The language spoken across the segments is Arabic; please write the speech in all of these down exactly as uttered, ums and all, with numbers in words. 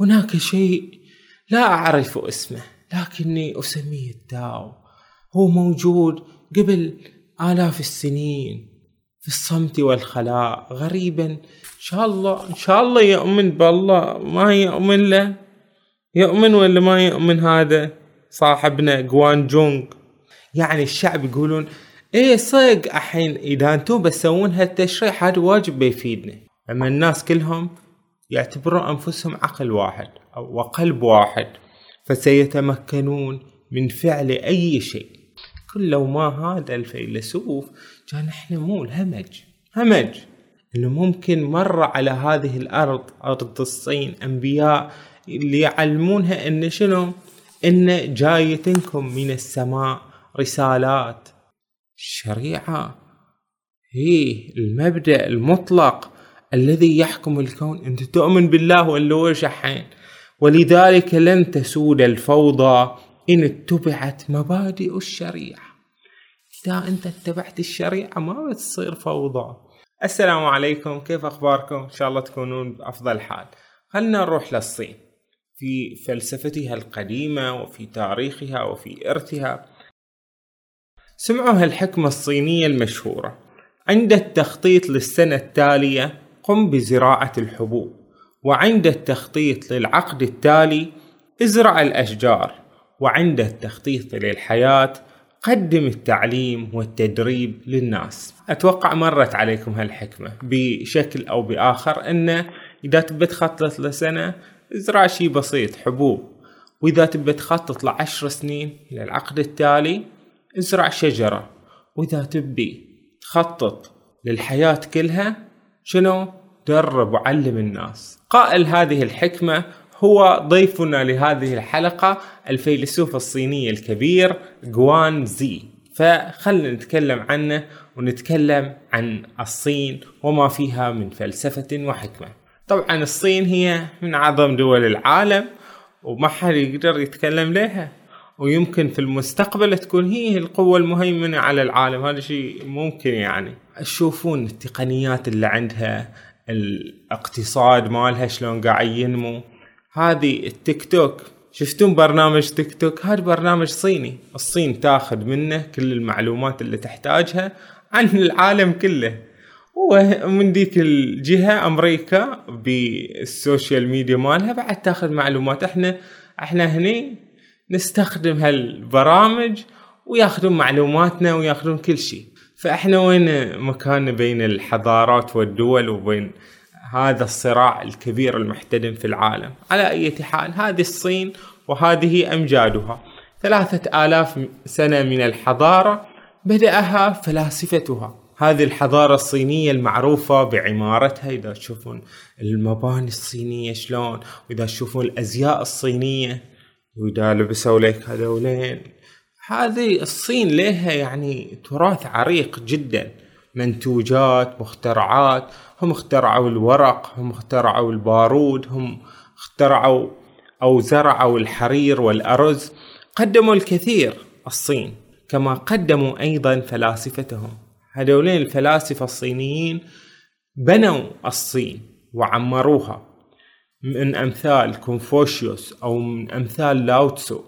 هناك شيء لا أعرف اسمه لكني أسميه الداو، هو موجود قبل آلاف السنين في الصمت والخلاء، غريبا. إن شاء الله إن شاء الله يؤمن بالله، ما يؤمن له، يؤمن ولا ما يؤمن هذا صاحبنا جوان جونغ؟ يعني الشعب يقولون ايه صدق الحين اذا انتم بتسوون هالتشريح هذا واجب بيفيدنا. اما الناس كلهم يعتبرون انفسهم عقل واحد او قلب واحد، فسيتمكنون من فعل اي شيء. كل لو ما هذا الفيلسوف كان احنا مو الهمج همج انه ممكن مر على هذه الارض ارض الصين انبياء اللي يعلمونها ان شنو، ان جايتكم من السماء رسالات. الشريعة هي المبدأ المطلق الذي يحكم الكون. انت تؤمن بالله ولا وش الحين؟ ولذلك لن تسود الفوضى ان اتبعت مبادئ الشريعة. اذا انت اتبعت الشريعة ما بتصير فوضى. السلام عليكم، كيف اخباركم؟ ان شاء الله تكونون بافضل حال. خلنا نروح للصين في فلسفتها القديمة وفي تاريخها وفي إرثها. سمعوا هالحكمة الصينية المشهورة: عند التخطيط للسنة التالية قم بزراعة الحبوب، وعند التخطيط للعقد التالي ازرع الأشجار، وعند التخطيط للحياة قدم التعليم والتدريب للناس. أتوقع مرت عليكم هالحكمة بشكل أو بآخر، أنه إذا تبي تخطط لسنة ازرع شيء بسيط حبوب، وإذا تبي تخطط لعشر سنين إلى العقد التالي ازرع شجرة، وإذا تبي تخطط للحياة كلها شنو درب وعلم الناس. قائل هذه الحكمة هو ضيفنا لهذه الحلقة الفيلسوف الصيني الكبير جوان زي، فخلنا نتكلم عنه ونتكلم عن الصين وما فيها من فلسفة وحكمة. طبعا الصين هي من أعظم دول العالم وما حد يقدر يتكلم لها، ويمكن في المستقبل تكون هي القوة المهيمنة على العالم، هذا شيء ممكن. يعني تشوفون التقنيات اللي عندها، الاقتصاد مالها شلون قاعد ينمو. هذه التيك توك، شفتون برنامج تيك توك؟ هذا برنامج صيني. الصين تاخذ منه كل المعلومات اللي تحتاجها عن العالم كله. ومن ديك الجهة أمريكا بالسوشيال ميديا مالها بعد تاخذ معلومات. احنا احنا هني نستخدم هالبرامج وياخذون معلوماتنا وياخذون كل شيء. فاحنا وين مكاننا بين الحضارات والدول وبين هذا الصراع الكبير المحتدم في العالم؟ على أي حال، هذه الصين وهذه أمجادها. ثلاثة آلاف سنة من الحضارة بدأها فلاسفتها. هذه الحضارة الصينية المعروفة بعمارتها، إذا تشوفون المباني الصينية شلون، وإذا تشوفون الأزياء الصينية، وإذا لبسوا لك هذولين، هذه الصين لها يعني تراث عريق جدا، منتوجات، مخترعات. هم اخترعوا الورق، هم اخترعوا البارود، هم اخترعوا أو زرعوا الحرير والأرز. قدموا الكثير الصين، كما قدموا أيضا فلاسفتهم. هذولين الفلاسفة الصينيين بنوا الصين وعمروها، من أمثال كونفوشيوس أو من أمثال لاوتسو،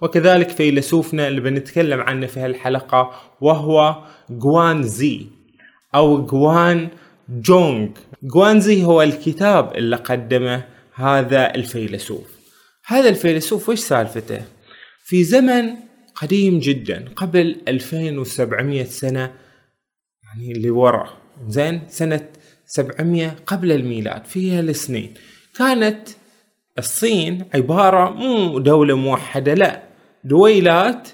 وكذلك فيلسوفنا اللي بنتكلم عنه في هالحلقة وهو جوان زي أو جوان جونغ. جوان زي هو الكتاب اللي قدمه هذا الفيلسوف. هذا الفيلسوف وش سالفته؟ في زمن قديم جدا قبل ألفين وسبعمية سنة، يعني اللي ورا زين سنة سبعمية قبل الميلاد، فيها السنين، كانت الصين عبارة مو دولة موحدة، لا، دويلات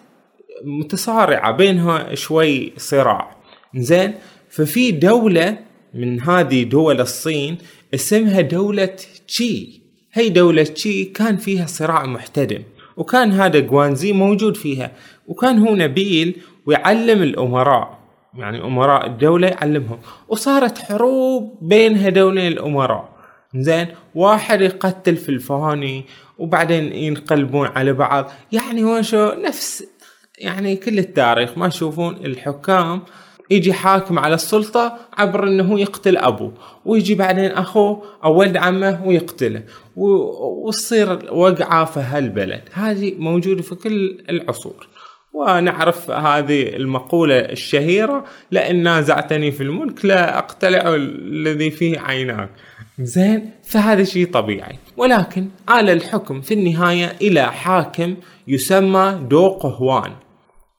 متصارعة بينها شوي صراع. زين، ففي دولة من هذه دول الصين اسمها دولة تشي. هي دولة تشي كان فيها صراع محتدم، وكان هذا جوان زي موجود فيها، وكان هو نبيل ويعلم الأمراء، يعني أمراء الدولة يعلمهم، وصارت حروب بين هذولين الأمراء. زين، واحد يقتل في الفاني وبعدين ينقلبون على بعض. يعني وشو نفس يعني كل التاريخ ما يشوفون الحكام يجي حاكم على السلطة عبر أنه يقتل أبوه، ويجي بعدين أخوه أو ولد عمه ويقتله، وتصير وقعة في هالبلد. هذه موجودة في كل العصور، ونعرف هذه المقولة الشهيرة: لأن نازعتني في الملك لا أقتلع الذي فيه عيناك. زين، فهذا شيء طبيعي، ولكن آل الحكم في النهاية إلى حاكم يسمى دوق هوان.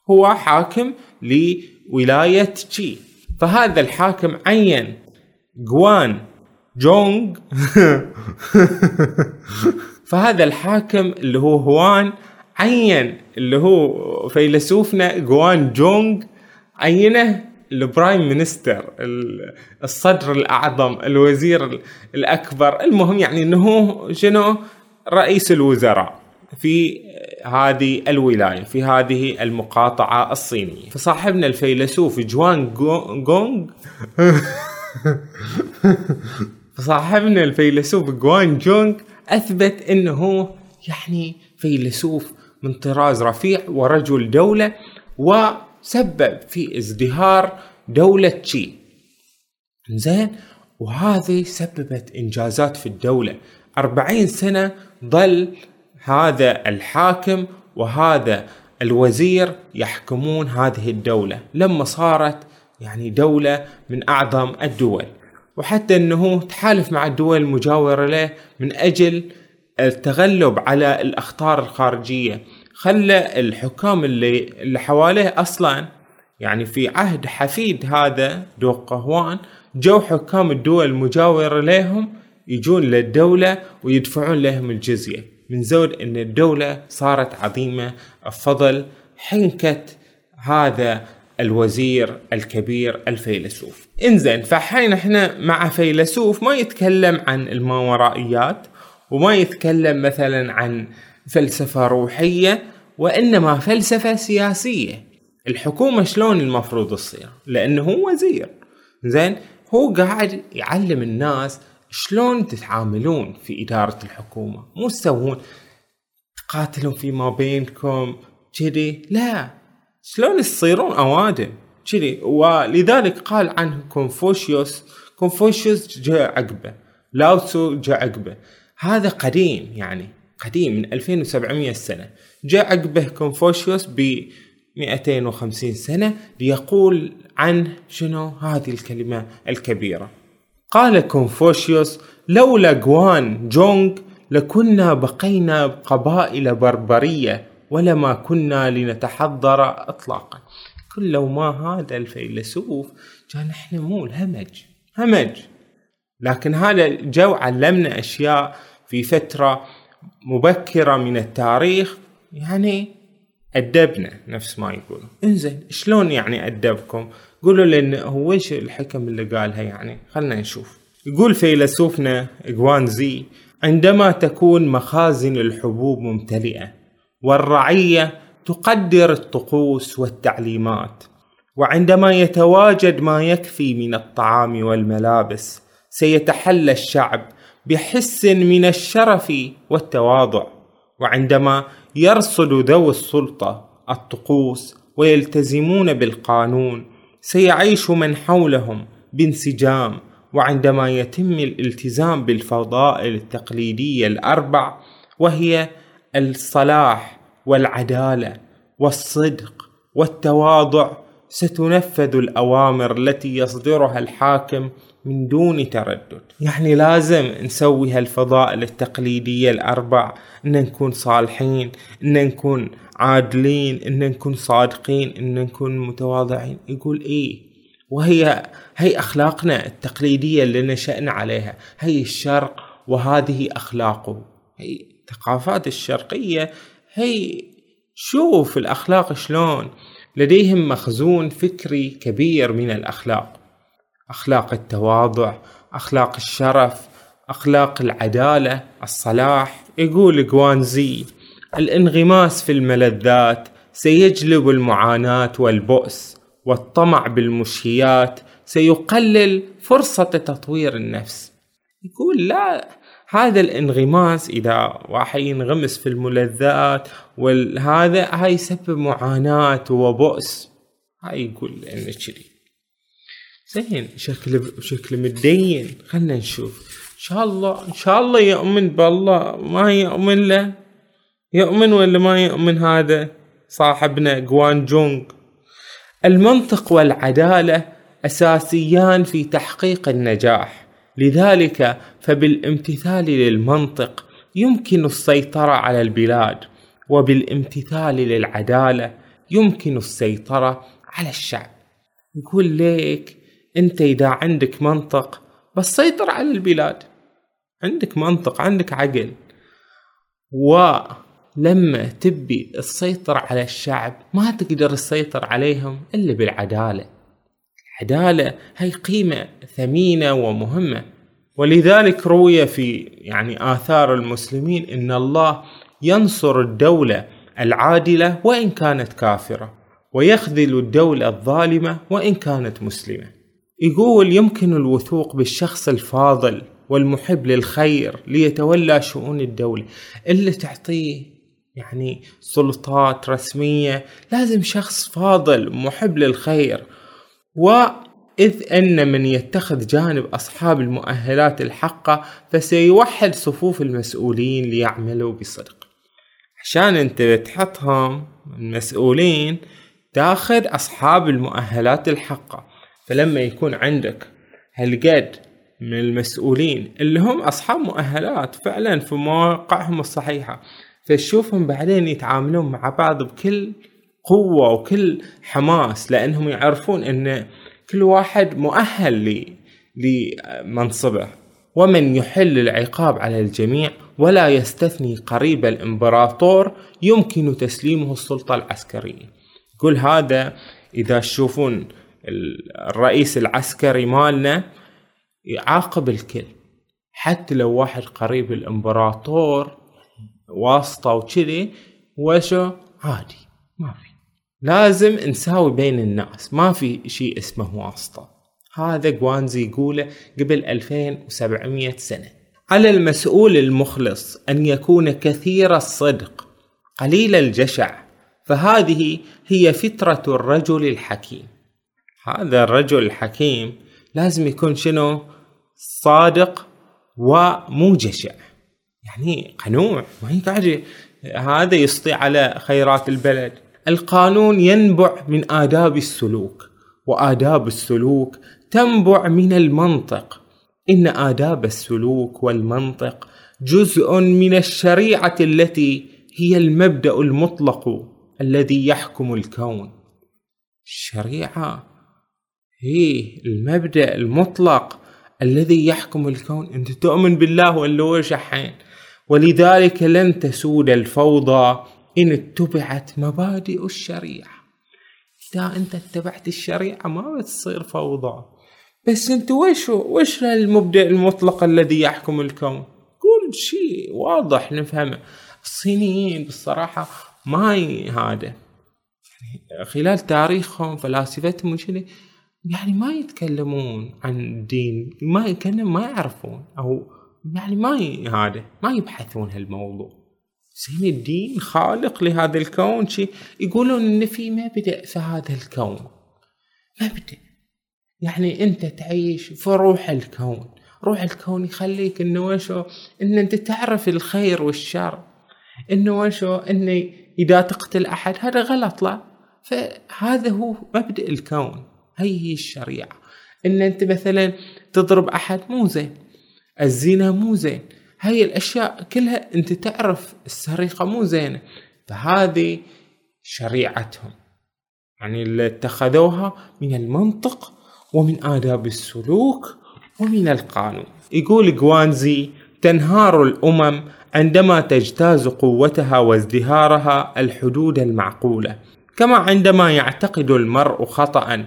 هو حاكم لولاية تشي. فهذا الحاكم عين جوان جونغ فهذا الحاكم اللي هو هوان عين اللي هو فيلسوفنا جوان جونغ، عينه البرايم مينستر، الصدر الأعظم، الوزير الأكبر. المهم يعني أنه شنو رئيس الوزراء في هذه الولاية، في هذه المقاطعة الصينية. فصاحبنا الفيلسوف جوان جونغ فصاحبنا الفيلسوف جوان جونغ أثبت أنه يعني فيلسوف من طراز رفيع ورجل دولة، وسبب في ازدهار دولة تشي. زين، وهذه سببت إنجازات في الدولة. أربعين سنة ظل هذا الحاكم وهذا الوزير يحكمون هذه الدولة، لما صارت يعني دولة من أعظم الدول، وحتى أنه تحالف مع الدول المجاورة له من أجل التغلب على الأخطار الخارجية. خلى الحكام اللي, اللي حواليه أصلا يعني في عهد حفيد هذا دوق هوان، جو حكام الدول المجاورة لهم يجون للدولة ويدفعون لهم الجزية، من زود أن الدولة صارت عظيمة بفضل حنكة هذا الوزير الكبير الفيلسوف. إنزين، فحين إحنا مع فيلسوف ما يتكلم عن الماورائيات وما يتكلم مثلا عن فلسفة روحية، وإنما فلسفة سياسية. الحكومة شلون المفروض تصير؟ لأنه هو وزير، زين، هو قاعد يعلم الناس شلون تتعاملون في إدارة الحكومة. مو تسوون تقاتلون فيما بينكم كذي، لا، شلون تصيرون أوادم كذي. ولذلك قال عنه كونفوشيوس، كونفوشيوس جاء عقبه، لاوتسو جاء عقبه. هذا قديم، يعني قديم من ألفين وسبعمية سنة. جاء عقبه كونفوشيوس ب مئتين وخمسين سنة ليقول عن شنو هذه الكلمة الكبيرة. قال كونفوشيوس: لولا جوان جونغ لكنا بقينا قبائل بربرية ولما كنا لنتحضر اطلاقا. كل لو ما هذا الفيلسوف كان احنا مو الهمج همج، لكن هذا جو علمنا اشياء في فترة مبكرة من التاريخ، يعني أدبنا نفس ما يقولوا. انزين، شلون يعني أدبكم؟ قولوا لأن هو إيش الحكم اللي قالها، يعني خلنا نشوف. يقول فيلسوفنا جوان زي: عندما تكون مخازن الحبوب ممتلئة والرعية تقدر الطقوس والتعليمات، وعندما يتواجد ما يكفي من الطعام والملابس، سيتحلى الشعب بحس من الشرف والتواضع. وعندما يرصد ذوي السلطة الطقوس ويلتزمون بالقانون، سيعيش من حولهم بانسجام. وعندما يتم الالتزام بالفضائل التقليدية الأربع، وهي الصلاح والعدالة والصدق والتواضع، ستنفذ الأوامر التي يصدرها الحاكم من دون تردد. يعني لازم نسوي هالفضائل التقليدية الأربع، إن نكون صالحين، إن نكون عادلين، إن نكون صادقين، إن نكون متواضعين. يقول إيه، وهي هي أخلاقنا التقليدية اللي نشأنا عليها، هي الشرق وهذه أخلاقه، هي ثقافات الشرقية. هي شوف الأخلاق شلون لديهم مخزون فكري كبير من الأخلاق: أخلاق التواضع، أخلاق الشرف، أخلاق العدالة، الصلاح. يقول جوان زي: الانغماس في الملذات سيجلب المعاناة والبؤس، والطمع بالمشهيات سيقلل فرصة تطوير النفس. يقول لا، هذا الانغماس إذا واحد ينغمس في الملذات وهذا هاي سبب معاناة وبؤس. هاي يقول إن شري زين شكله بشكل متدين. خلنا نشوف ان شاء الله. ان شاء الله يؤمن بالله. ما يؤمن له يؤمن ولا ما يؤمن؟ هذا صاحبنا جوان جونغ. المنطق والعدالة أساسيان في تحقيق النجاح، لذلك فبالامتثال للمنطق يمكن السيطرة على البلاد، وبالامتثال للعدالة يمكن السيطرة على الشعب. يقول لك أنت إذا عندك منطق بس سيطر على البلاد، عندك منطق عندك عقل، ولما تبي السيطرة على الشعب ما تقدر تسيطر عليهم إلا بالعدالة. العدالة هي قيمة ثمينة ومهمة، ولذلك روي في يعني آثار المسلمين إن الله ينصر الدولة العادلة وإن كانت كافرة، ويخذل الدولة الظالمة وإن كانت مسلمة. يقول يمكن الوثوق بالشخص الفاضل والمحب للخير ليتولى شؤون الدولة. اللي تعطيه يعني سلطات رسمية لازم شخص فاضل محب للخير، وإذ أن من يتخذ جانب أصحاب المؤهلات الحقة فسيوحد صفوف المسؤولين ليعملوا بصدق. عشان أنت بتحطهم المسؤولين تاخذ أصحاب المؤهلات الحقة، فلما يكون عندك هالقد من المسؤولين اللي هم أصحاب مؤهلات فعلا في مواقعهم الصحيحة، فشوفهم بعدين يتعاملون مع بعض بكل قوة وكل حماس، لأنهم يعرفون أن كل واحد مؤهل لمنصبه. ومن يحل العقاب على الجميع ولا يستثني قريب الإمبراطور يمكن تسليمه السلطة العسكرية. يقول هذا إذا تشوفون الرئيس العسكري مالنا يعاقب الكل، حتى لو واحد قريب الإمبراطور واسطة وكذي وشو عادي، ما في، لازم نساوي بين الناس، ما في شيء اسمه واسطة. هذا جوانزي يقوله قبل ألفين وسبعمائة سنة. على المسؤول المخلص أن يكون كثير الصدق قليل الجشع، فهذه هي فطرة الرجل الحكيم. هذا الرجل الحكيم لازم يكون شنو؟ صادق ومو جشع، يعني قنوع ما يقعد هذا يسطي على خيرات البلد. القانون ينبع من آداب السلوك، وآداب السلوك تنبع من المنطق. إن آداب السلوك والمنطق جزء من الشريعة التي هي المبدأ المطلق الذي يحكم الكون. الشريعة هي المبدأ المطلق الذي يحكم الكون. أنت تؤمن بالله ولا وش حين؟ ولذلك لن تسود الفوضى إن اتبعت مبادئ الشريعة. إذا أنت اتبعت الشريعة ما بتصير فوضى. بس أنت وش وش المبدأ المطلق الذي يحكم الكون؟ كل شيء واضح نفهمه. الصينيين بالصراحة ما هذا يعني خلال تاريخهم فلاسفتهم وشلي يعني ما يتكلمون عن الدين، ما يتكلم ما يعرفون أو يعني ما هذا ما يبحثون هالموضوع. زين الدين خالق لهذا الكون شيء، يقولون إن في مبدأ في هذا الكون، مبدأ يعني أنت تعيش في روح الكون. روح الكون يخليك إنه وشو إن أنت تعرف الخير والشر، إنه وشو إنه إذا تقتل أحد هذا غلط لا، فهذا هو مبدأ الكون. هي هي الشريعة، إن أنت مثلا تضرب أحد مو زين، الزنا مو زين، هاي الأشياء كلها أنت تعرف السرقة مو زينة، فهذه شريعتهم يعني اللي اتخذوها من المنطق ومن آداب السلوك ومن القانون. يقول جوانزي تنهار الأمم عندما تجتاز قوتها وازدهارها الحدود المعقولة، كما عندما يعتقد المرء خطأ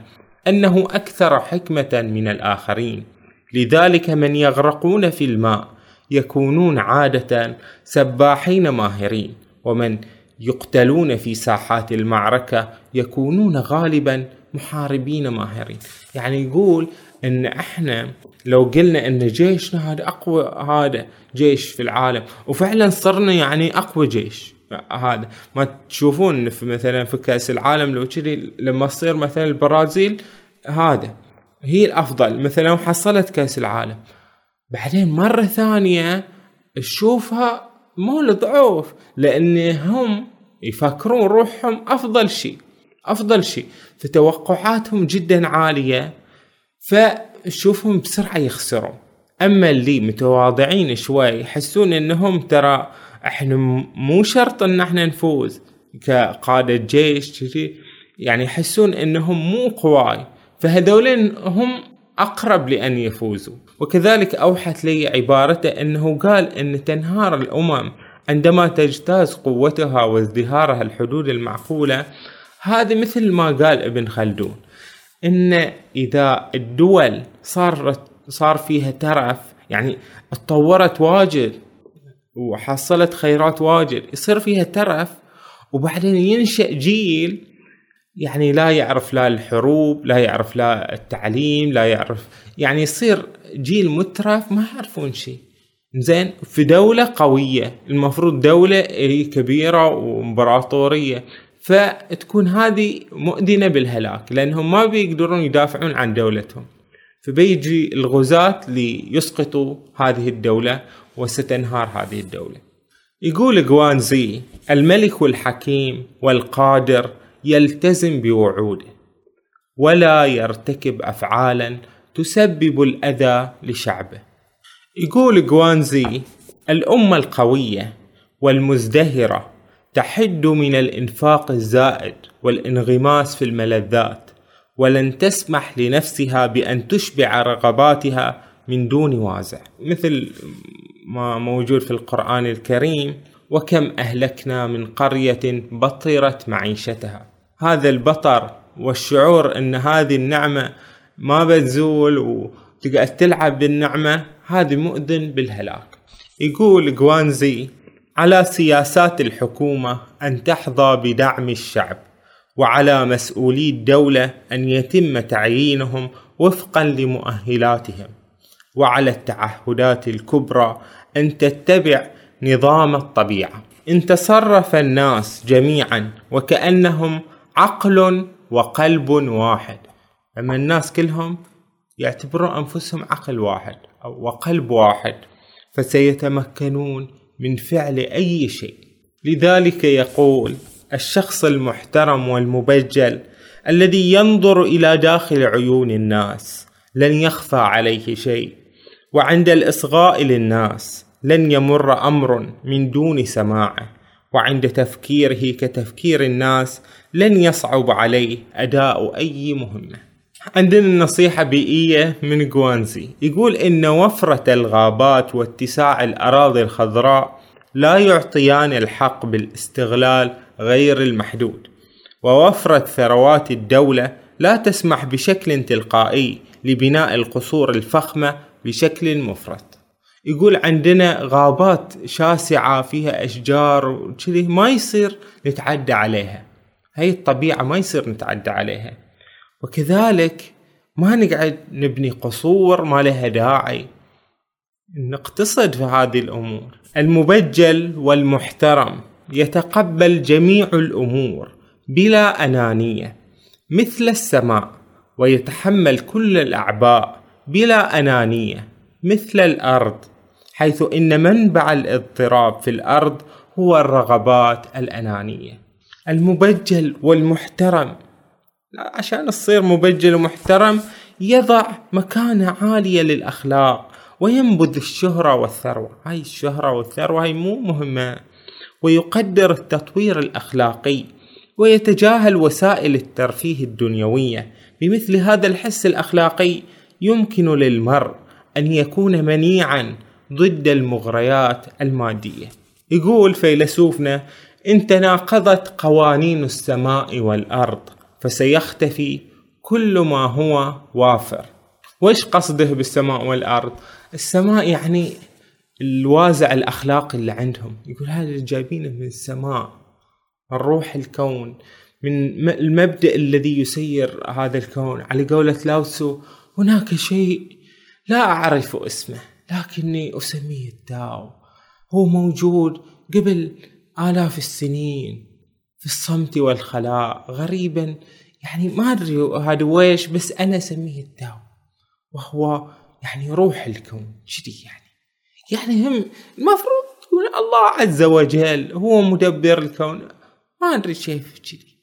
أنه أكثر حكمة من الآخرين. لذلك من يغرقون في الماء يكونون عادة سباحين ماهرين، ومن يقتلون في ساحات المعركة يكونون غالبا محاربين ماهرين. يعني يقول ان احنا لو قلنا ان جيشنا هذا اقوى هذا جيش في العالم وفعلا صرنا يعني اقوى جيش، هذا ما تشوفون في مثلا في كأس العالم لو كذي لما تصير مثلا البرازيل هذا هي الأفضل، مثلا حصلت كأس العالم. بعدين مرة ثانية تشوفها مو لضعف، لأن هم يفكرون روحهم أفضل شيء أفضل شيء، فتوقعاتهم جدا عالية، فشوفهم بسرعة يخسرون. أما اللي متواضعين شوي يحسون أنهم ترى إحنا مو شرط أن إحنا نفوز كقادة جيش كذي، يعني يحسون أنهم مو قواي، فهذولين هم أقرب لأن يفوزوا. وكذلك أوحت لي عبارته أنه قال أن تنهار الأمم عندما تجتاز قوتها وازدهارها الحدود المعقولة. هذا مثل ما قال ابن خلدون، أن إذا الدول صارت صار فيها ترف، يعني اتطورت واجد وحصلت خيرات واجد، يصير فيها ترف، وبعدين ينشأ جيل يعني لا يعرف لا الحروب، لا يعرف لا التعليم، لا يعرف، يعني يصير جيل مترف ما يعرفون شيء. زين، في دولة قوية المفروض دولة كبيرة وامبراطورية، فتكون هذه مؤذنة بالهلاك، لأنهم ما بيقدرون يدافعون عن دولتهم، فبيجي الغزاة ليسقطوا هذه الدولة وستنهار هذه الدولة. يقول جوان زي: الملك والحكيم والقادر يلتزم بوعوده ولا يرتكب أفعالا تسبب الأذى لشعبه. يقول جوان زي: الأمة القوية والمزدهرة تحد من الإنفاق الزائد والإنغماس في الملذات، ولن تسمح لنفسها بأن تشبع رغباتها من دون وازع، مثل ما موجود في القرآن الكريم: وكم أهلكنا من قرية بطرت معيشتها. هذا البطر والشعور أن هذه النعمة ما بتزول وتقعد تلعب بالنعمة، هذا مؤذن بالهلاك. يقول جوان زي: على سياسات الحكومة أن تحظى بدعم الشعب، وعلى مسؤولي الدولة أن يتم تعيينهم وفقا لمؤهلاتهم، وعلى التعهدات الكبرى أن تتبع نظام الطبيعة. إن تصرف الناس جميعا وكأنهم عقل وقلب واحد، أما الناس كلهم يعتبرون أنفسهم عقل واحد أو وقلب واحد، فسيتمكنون من فعل أي شيء. لذلك يقول: الشخص المحترم والمبجل الذي ينظر إلى داخل عيون الناس لن يخفى عليه شيء، وعند الإصغاء للناس لن يمر أمر من دون سماعه، وعند تفكيره كتفكير الناس لن يصعب عليه أداء أي مهمة. عندنا النصيحة بيئية من جوان زي، يقول: إن وفرة الغابات واتساع الأراضي الخضراء لا يعطيان الحق بالاستغلال غير المحدود، ووفرة ثروات الدولة لا تسمح بشكل تلقائي لبناء القصور الفخمة بشكل مفرط. يقول عندنا غابات شاسعة فيها أشجار وكذي، ما يصير نتعدى عليها، هاي الطبيعة ما يصير نتعدى عليها. وكذلك ما نقعد نبني قصور ما لها داعي، نقتصد في هذه الأمور. المبجل والمحترم يتقبل جميع الأمور بلا أنانية مثل السماء، ويتحمل كل الأعباء بلا أنانية مثل الأرض، حيث إن منبع الاضطراب في الأرض هو الرغبات الأنانية. المبجل والمحترم، عشان تصير مبجل ومحترم يضع مكانة عالية للأخلاق وينبذ الشهرة والثروة، هاي الشهرة والثروة هاي مو مهمة، ويقدر التطوير الأخلاقي، ويتجاهل وسائل الترفيه الدنيوية. بمثل هذا الحس الأخلاقي يمكن للمرء أن يكون منيعا ضد المغريات المادية. يقول فيلسوفنا: إن تناقضت قوانين السماء والأرض فسيختفي كل ما هو وافر. وإيش قصده بالسماء والأرض؟ السماء يعني الوازع الأخلاقي اللي عندهم، يقول هذا اللي جايبينه من السماء، من روح الكون، من المبدأ الذي يسير هذا الكون. على قولة لاوسو: هناك شيء لا أعرف اسمه لكني أسميه التاو، هو موجود قبل آلاف السنين في الصمت والخلاء، غريبا يعني ما أدري هذا ويش، بس أنا أسميه التاو. وهو يعني روح الكون. شدي يعني يعني هم المفروض تقول الله عز وجل هو مدبر الكون، ما ندري شايف كذي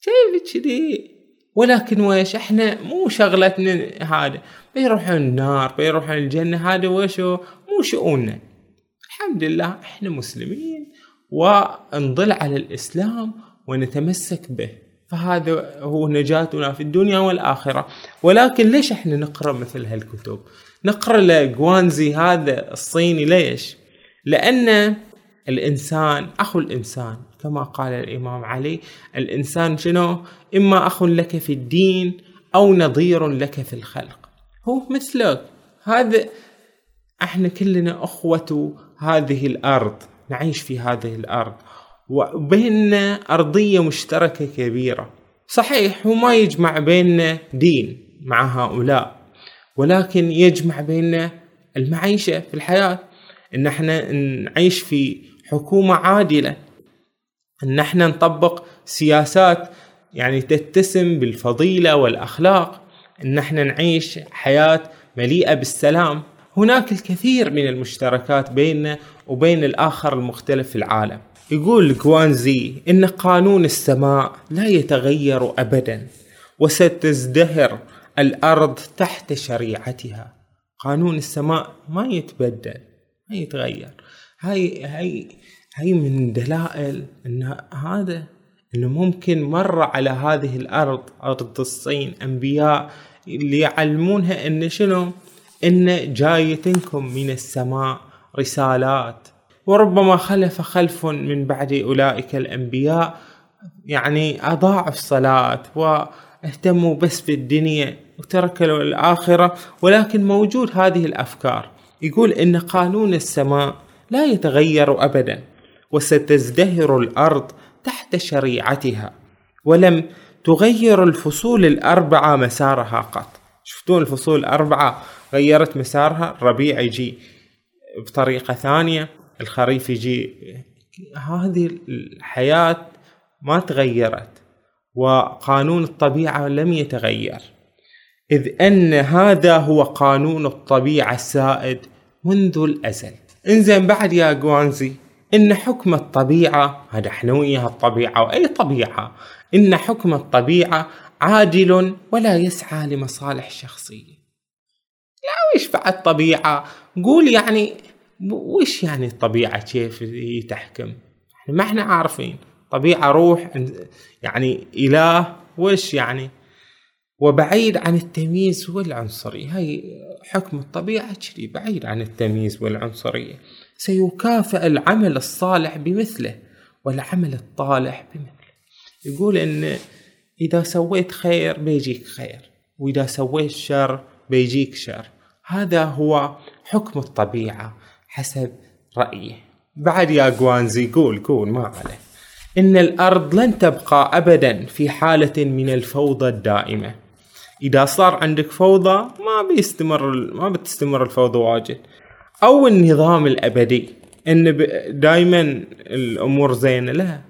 شايف كذي، ولكن واش احنا مو شغلتنا هذا، بيروحون النار بيروحون الجنة هذا وشو مو شؤوننا. الحمد لله احنا مسلمين ونضل على الإسلام ونتمسك به، فهذا هو نجاتنا في الدنيا والآخرة. ولكن ليش احنا نقرأ مثل هالكتب؟ نقرأ لغوانزي هذا الصيني ليش؟ لأن الإنسان أخو الإنسان، كما قال الإمام علي الإنسان شنو؟ إما أخ لك في الدين أو نظير لك في الخلق، هو مثلك. هذا احنا كلنا أخوة هذه الأرض، نعيش في هذه الأرض وبيننا أرضية مشتركة كبيرة. صحيح وما يجمع بيننا دين مع هؤلاء، ولكن يجمع بيننا المعيشة في الحياة، إن احنا نعيش في حكومة عادلة، إن احنا نطبق سياسات يعني تتسم بالفضيلة والأخلاق، إن احنا نعيش حياة مليئة بالسلام. هناك الكثير من المشتركات بيننا وبين الآخر المختلف في العالم. يقول غوان زي إن قانون السماء لا يتغير أبدا، وستزدهر الأرض تحت شريعتها. قانون السماء ما يتبدل ما يتغير. هاي هاي هاي من دلائل إن هذا إنه ممكن مر على هذه الأرض أرض الصين أنبياء اللي يعلمونها إن شنو، إن جايتنكم من السماء رسالات، وربما خلف خلف من بعد أولئك الأنبياء يعني أضاعوا الصلاة واهتموا بس بالدنيا وتركوا الآخرة، ولكن موجود هذه الأفكار. يقول إن قانون السماء لا يتغير أبدا، وستزدهر الأرض تحت شريعتها، ولم تغير الفصول الأربعة مسارها قط. شفتون الفصول الأربعة غيرت مسارها؟ الربيع يجي بطريقة ثانية، الخريف يجي، هذه الحياة ما تغيرت وقانون الطبيعة لم يتغير، إذ أن هذا هو قانون الطبيعة السائد منذ الأزل. إنزين بعد يا غوانزي إن حكم الطبيعة هذا احنا وياها الطبيعة وأي طبيعة، إن حكم الطبيعة عادل ولا يسعى لمصالح شخصية. لا ويش بعد الطبيعة قول يعني ويش يعني الطبيعة كيف هي تحكم؟ ما احنا عارفين طبيعة روح يعني إله ويش يعني، وبعيد عن التمييز والعنصرية. هاي حكم الطبيعة كذي بعيد عن التمييز والعنصرية. سيكافئ العمل الصالح بمثله والعمل الطالح بمثله. يقول إن إذا سويت خير بيجيك خير، وإذا سويت شر بيجيك شر. هذا هو حكم الطبيعة حسب رأيه. بعد يا غوانزي قول قول ما عليه إن الأرض لن تبقى أبدا في حالة من الفوضى الدائمة. إذا صار عندك فوضى ما بيستمر ما بتستمر الفوضى واجد، أو النظام الأبدي إن دائما الأمور زينة لها.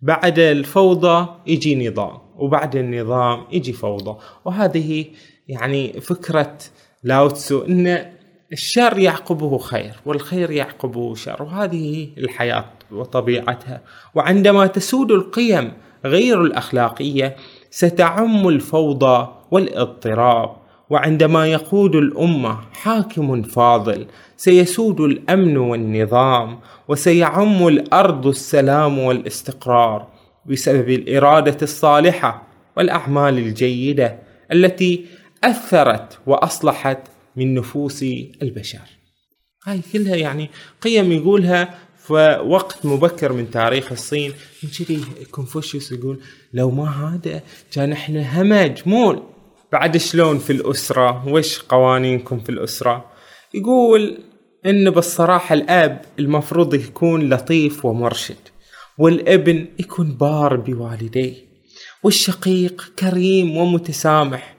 بعد الفوضى يجي نظام، وبعد النظام يجي فوضى. وهذه يعني فكرة لاوتسو إن الشر يعقبه خير والخير يعقبه شر، وهذه الحياة وطبيعتها. وعندما تسود القيم غير الأخلاقية ستعم الفوضى والاضطراب، وعندما يقود الأمة حاكم فاضل سيسود الأمن والنظام، وسيعم الأرض السلام والاستقرار بسبب الإرادة الصالحة والأعمال الجيدة التي أثرت وأصلحت من نفوس البشر. هاي كلها يعني قيم يقولها في وقت مبكر من تاريخ الصين. من شدي كونفوشيوس يقول لو ما هذا كان احنا همجمون. بعد شلون في الأسرة وش قوانينكم في الأسرة؟ يقول إن بالصراحة الأب المفروض يكون لطيف ومرشد، والابن يكون بار بوالديه، والشقيق كريم ومتسامح،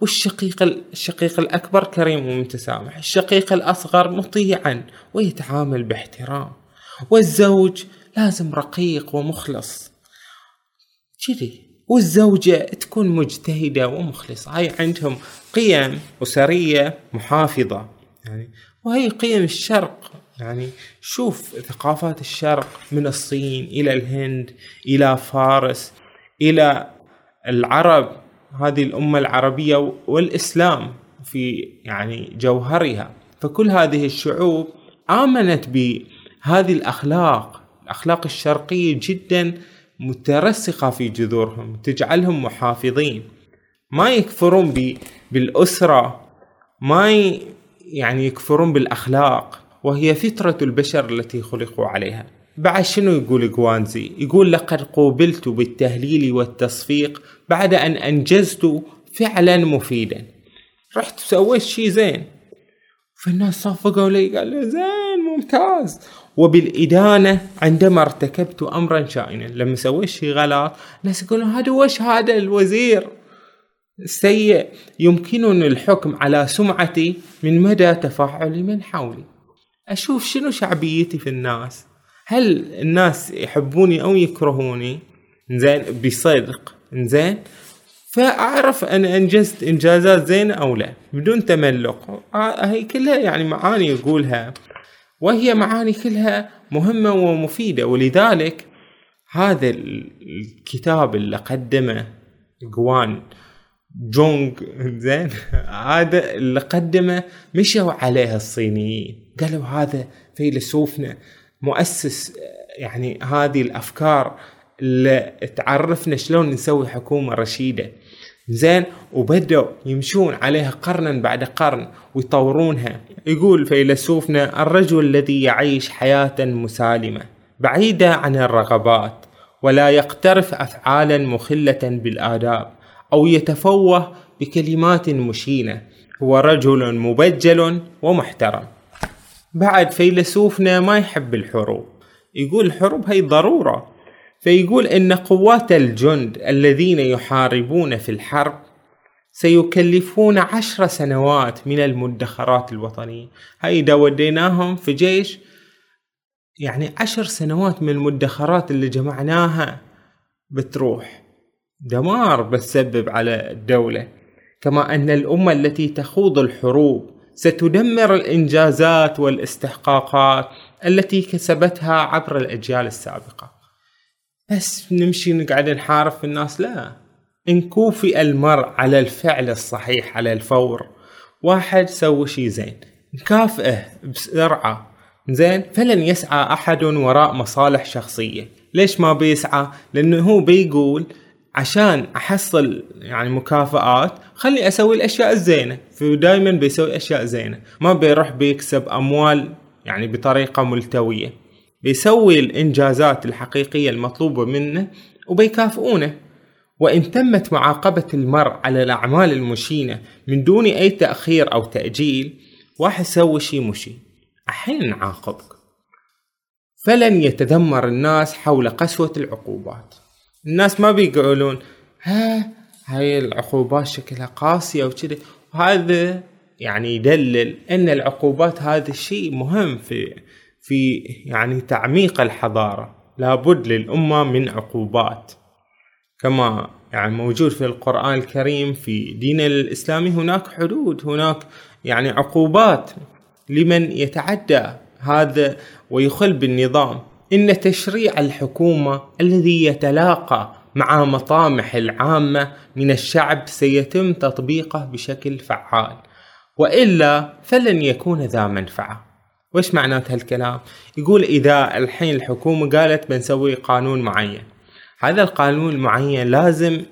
والشقيق الشقيق الأكبر كريم ومتسامح، الشقيق الأصغر مطيعا ويتعامل باحترام، والزوج لازم رقيق ومخلص. كذي والزوجة تكون مجتهدة ومخلصة. هاي عندهم قيم أسرية محافظة يعني، وهي قيم الشرق يعني. شوف ثقافات الشرق من الصين إلى الهند إلى فارس إلى العرب، هذه الأمة العربية والإسلام في يعني جوهرها. فكل هذه الشعوب آمنت بهذه الأخلاق، الأخلاق الشرقية جدا مترسخة في جذورهم، تجعلهم محافظين، ما يكفرون بالأسرة، ما يعني يكفرون بالأخلاق، وهي فطرة البشر التي خلقوا عليها. بعد شنو يقول جوانزي؟ يقول لقد قوبلت بالتهليل والتصفيق بعد أن أنجزت فعلا مفيدا. رحت سويت شيء زين، فالناس صفقوا لي قالوا زين ممتاز. وبالإدانة عندما ارتكبت أمرا شائنا، لما سويت شيء غلط الناس يقولون هذا وش هذا الوزير السيء، يمكنني الحكم على سمعتي من مدى تفاعل من حولي. أشوف شنو شعبيتي في الناس، هل الناس يحبوني أو يكرهوني، إنزين بصدق إنزين، فأعرف أن أنجزت إنجازات زين أو لا بدون تملق. هي كلها يعني معاني يقولها، وهي معاني كلها مهمة ومفيدة. ولذلك هذا الكتاب اللي قدمه جوان جونغ زين، هذا اللي قدمه مشوا عليها الصينيين، قالوا هذا فيلسوفنا مؤسس يعني هذه الأفكار اللي تعرفنا شلون نسوي حكومة رشيدة زين، وبدأوا يمشون عليها قرنا بعد قرن ويطورونها. يقول فيلسوفنا الرجل الذي يعيش حياة مسالمة بعيدة عن الرغبات، ولا يقترف أفعالا مخلة بالآداب أو يتفوه بكلمات مشينة، هو رجل مبجل ومحترم. بعد فيلسوفنا ما يحب الحروب، يقول الحروب هي ضرورة، فيقول إن قوات الجند الذين يحاربون في الحرب سيكلفون عشر سنوات من المدخرات الوطنية. هاي دا وديناهم في جيش يعني عشر سنوات من المدخرات اللي جمعناها بتروح، دمار بتسبب على الدولة. كما أن الأمة التي تخوض الحروب ستدمر الإنجازات والاستحقاقات التي كسبتها عبر الأجيال السابقة. بس نمشي نقعد نحارب في الناس، لا، إن كوفئ المرء على الفعل الصحيح على الفور. واحد سوى شيء زين نكافئه بسرعة زين، فلن يسعى أحد وراء مصالح شخصية. ليش ما بيسعى؟ لأنه هو بيقول عشان أحصل يعني مكافآت خلي أسوي الأشياء الزينة، فدايما بيسوي أشياء زينة، ما بيروح بيكسب أموال يعني بطريقة ملتوية، بيسوي الإنجازات الحقيقية المطلوبة منه وبيكافئونه. وإن تمت معاقبة المرء على الأعمال المشينة من دون أي تأخير أو تأجيل، واحد سوي شي مشي أحين نعاقبك، فلن يتذمر الناس حول قسوة العقوبات. الناس ما بيقولون ها هاي العقوبات شكلها قاسية وكذا، وهذا يعني يدلل أن العقوبات هذا الشيء مهم في في يعني تعميق الحضارة، لابد للأمة من عقوبات، كما يعني موجود في القرآن الكريم. في دين الإسلامي هناك حدود، هناك يعني عقوبات لمن يتعدى هذا ويخل بالنظام. إن تشريع الحكومة الذي يتلاقى مع مطامح العامة من الشعب سيتم تطبيقه بشكل فعال، وإلا فلن يكون ذا منفعة. وإيش معنات هالكلام؟ يقول إذا الحين الحكومة قالت بنسوي قانون معين، هذا القانون المعين لازم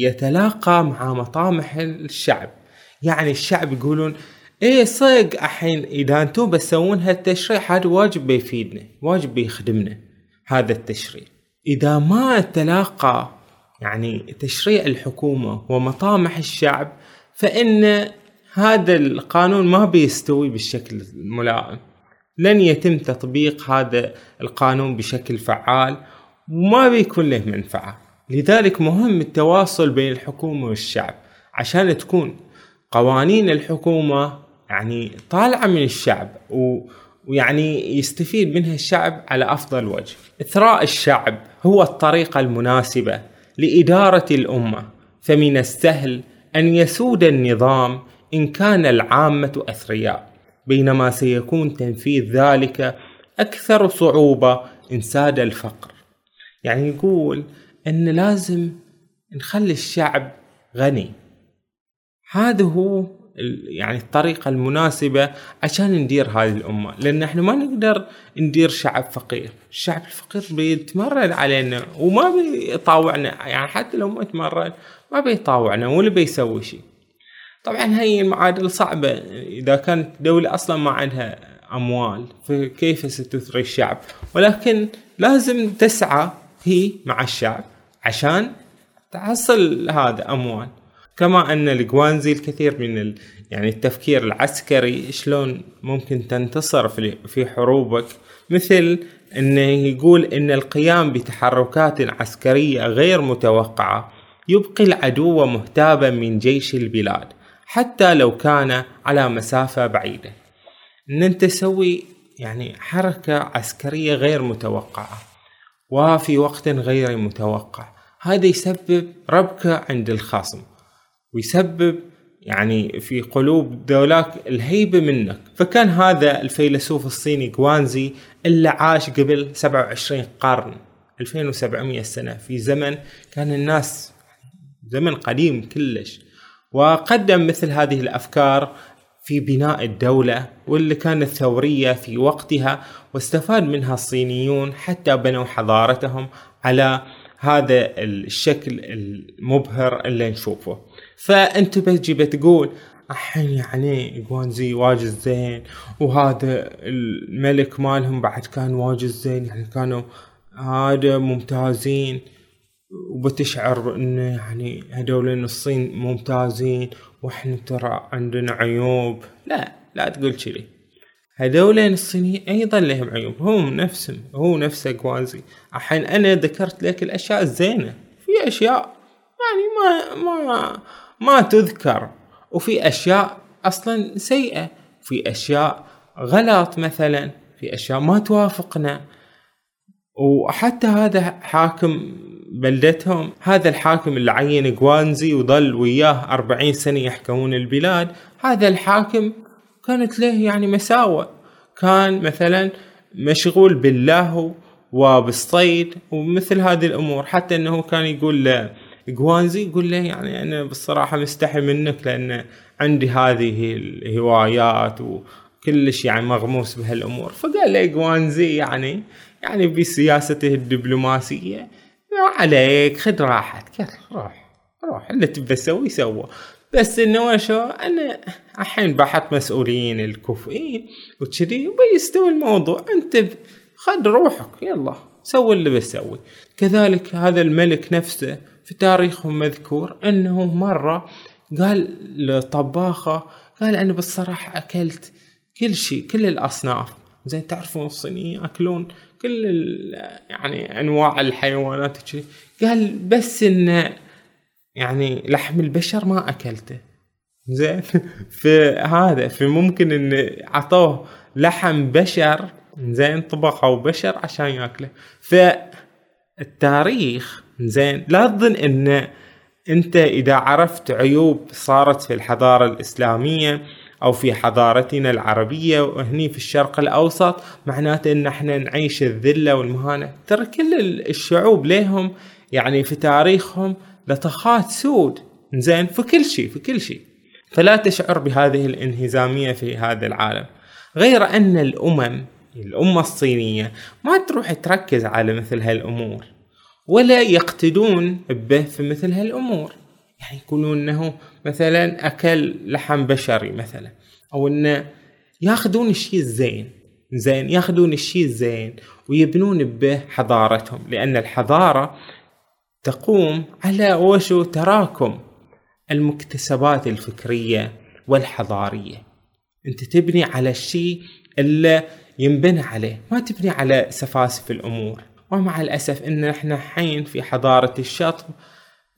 يتلاقى مع مطامح الشعب. يعني الشعب يقولون ايه صيق الحين إذا أنتم بتسوون هالتشريع هذا واجب بيفيدنا، واجب بيخدمنا هذا التشريع. إذا ما تلاقى يعني تشريع الحكومة ومطامح الشعب، فإن هذا القانون ما بيستوي بالشكل الملائم، لن يتم تطبيق هذا القانون بشكل فعال وما بيكون له منفعة. لذلك مهم التواصل بين الحكومة والشعب عشان تكون قوانين الحكومة يعني طالعة من الشعب ويعني يستفيد منها الشعب على أفضل وجه. إثراء الشعب هو الطريقة المناسبة لإدارة الأمة، فمن السهل أن يسود النظام إن كان العامة أثرياء، بينما سيكون تنفيذ ذلك أكثر صعوبة إن ساد الفقر. يعني يقول أن لازم نخلي الشعب غني، هذا هو يعني الطريقة المناسبة عشان ندير هذه الأمة، لأن احنا ما نقدر ندير شعب فقير. الشعب الفقير بيتمرد علينا وما بيطاوعنا، يعني حتى لو ما يتمرد ما بيطاوعنا ولا بيسوي شيء. طبعا هاي المعادلة صعبة إذا كانت دولة أصلا ما عندها أموال، فكيف ستثري الشعب؟ ولكن لازم تسعى هي مع الشعب عشان تحصل هذا أموال. كما أن الجوانزي الكثير من يعني التفكير العسكري شلون ممكن تنتصر في حروبك، مثل أنه يقول أن القيام بتحركات عسكرية غير متوقعة يبقي العدو مهتابا من جيش البلاد حتى لو كان على مسافة بعيدة. أن أنت تسوي يعني حركة عسكرية غير متوقعة وفي وقت غير متوقع، هذا يسبب ربكة عند الخصم ويسبب يعني في قلوب دولاك الهيبة منك. فكان هذا الفيلسوف الصيني جوانزي اللي عاش قبل سبعة وعشرين قرن، ألفين وسبعمئة سنة، في زمن كان الناس زمن قديم كلش، وقدم مثل هذه الأفكار في بناء الدولة واللي كانت ثورية في وقتها، واستفاد منها الصينيون حتى بنوا حضارتهم على هذا الشكل المبهر اللي نشوفه. فأنت بتجي بتقول أحين يعني جوانزي واجد زين، وهذا الملك مالهم بعد كان واجد زين، يعني كانوا هذا ممتازين، وبتشعر إنه يعني هدول إن الصين ممتازين وإحنا ترى عندنا عيوب. لا لا تقول كذي، هذولين الصينيين أيضا لهم عيوب، هم نفسهم هو نفسه جوانزي. أحين أنا ذكرت لك الأشياء الزينة، في أشياء يعني ما ما ما تذكر، وفي أشياء أصلا سيئة، في أشياء غلط مثلا، في أشياء ما توافقنا. وحتى هذا حاكم بلدتهم، هذا الحاكم اللي عين جوانزي وظل وياه أربعين سنة يحكمون البلاد، هذا الحاكم كانت له يعني مساوئ، كان مثلا مشغول باللهو وبالصيد ومثل هذه الأمور. حتى أنه كان يقول جوانزي، يقول له يعني أنا بصراحة مستحي منك لأن عندي هذه الهوايات وكلش يعني مغموس بهالأمور. فقال له جوانزي يعني يعني بسياسته الدبلوماسية، ما عليك، خد راحتك، يلا روح روح، اللي تبى سوي سوى، بس إنه شو أنا الحين بحط مسؤولين الكفؤين وكذي وبيستوي الموضوع، أنت خد روحك يلا سوي اللي بسوي. كذلك هذا الملك نفسه في تاريخهم مذكور أنه مرة قال لطباخة، قال أنا بالصراحة أكلت كل شيء، كل الأصناف، زي تعرفون الصينيين أكلون كل يعني أنواع الحيوانات وكذي، قال بس إنه يعني لحم البشر ما أكلته. زين، فهذا فممكن إن عطوه لحم بشر، زين، طبخوا بشر عشان يأكله. فالتاريخ زين، لا تظن إن أنت إذا عرفت عيوب صارت في الحضارة الإسلامية أو في حضارتنا العربية وهني في الشرق الأوسط معناته إن إحنا نعيش الذلة والمهانة. ترى كل الشعوب لهم يعني في تاريخهم لطخات سود، زين، في كل شيء في كل شيء. فلا تشعر بهذه الانهزامية في هذا العالم. غير أن الأمم الأمة الصينية ما تروح تركز على مثل هالأمور ولا يقتدون به في مثل هالأمور، يعني يقولون أنه مثلا أكل لحم بشري مثلا، أو أن يأخذون الشيء الزين، زين، يأخذون الشيء الزين ويبنون به حضارتهم، لأن الحضارة تقوم على وشو تراكم المكتسبات الفكرية والحضارية. أنت تبني على الشيء اللي ينبنى عليه، ما تبني على سفاسف الأمور. ومع الأسف إن إحنا حين في حضارة الشطب،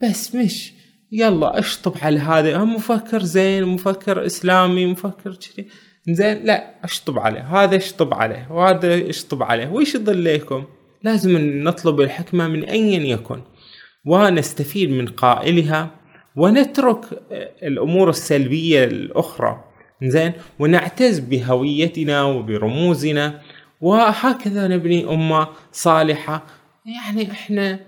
بس مش يلا أشطب على هذا، مفكر زين، مفكر إسلامي، مفكر كذي، زين، لا أشطب عليه، هذا أشطب عليه وهذا أشطب عليه، وإيش يضل لكم؟ لازم نطلب الحكمة من أين يكن. ونستفيد من قائلها ونترك الأمور السلبية الأخرى، زين، ونعتز بهويتنا وبرموزنا، وهكذا نبني أمة صالحة. يعني إحنا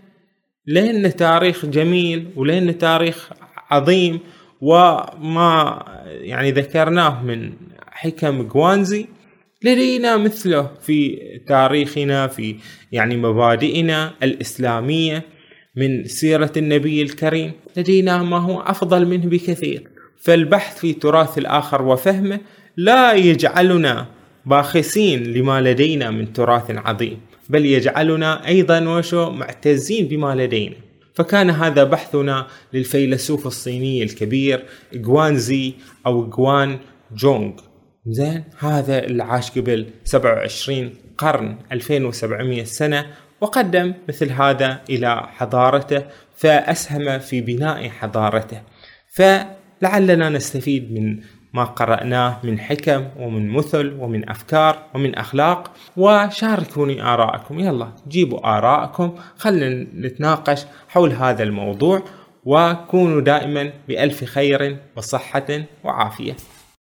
لنا تاريخ جميل ولنا تاريخ عظيم، وما يعني ذكرناه من حكم جوانزي لدينا مثله في تاريخنا، في يعني مبادئنا الإسلامية، من سيرة النبي الكريم لدينا ما هو أفضل منه بكثير. فالبحث في تراث الآخر وفهمه لا يجعلنا باخسين لما لدينا من تراث عظيم، بل يجعلنا أيضا وشو معتزين بما لدينا. فكان هذا بحثنا للفيلسوف الصيني الكبير جوانزي أو جوان جونغ، زين، هذا اللي عاش قبل سبعة وعشرين قرن، ألفين وسبعمئة سنة، وقدم مثل هذا إلى حضارته فأسهم في بناء حضارته. فلعلنا نستفيد من ما قرأناه من حكم ومن مثل ومن أفكار ومن أخلاق. وشاركوني آراءكم، يلا جيبوا آراءكم، خلنا نتناقش حول هذا الموضوع، وكونوا دائما بألف خير وصحة وعافية.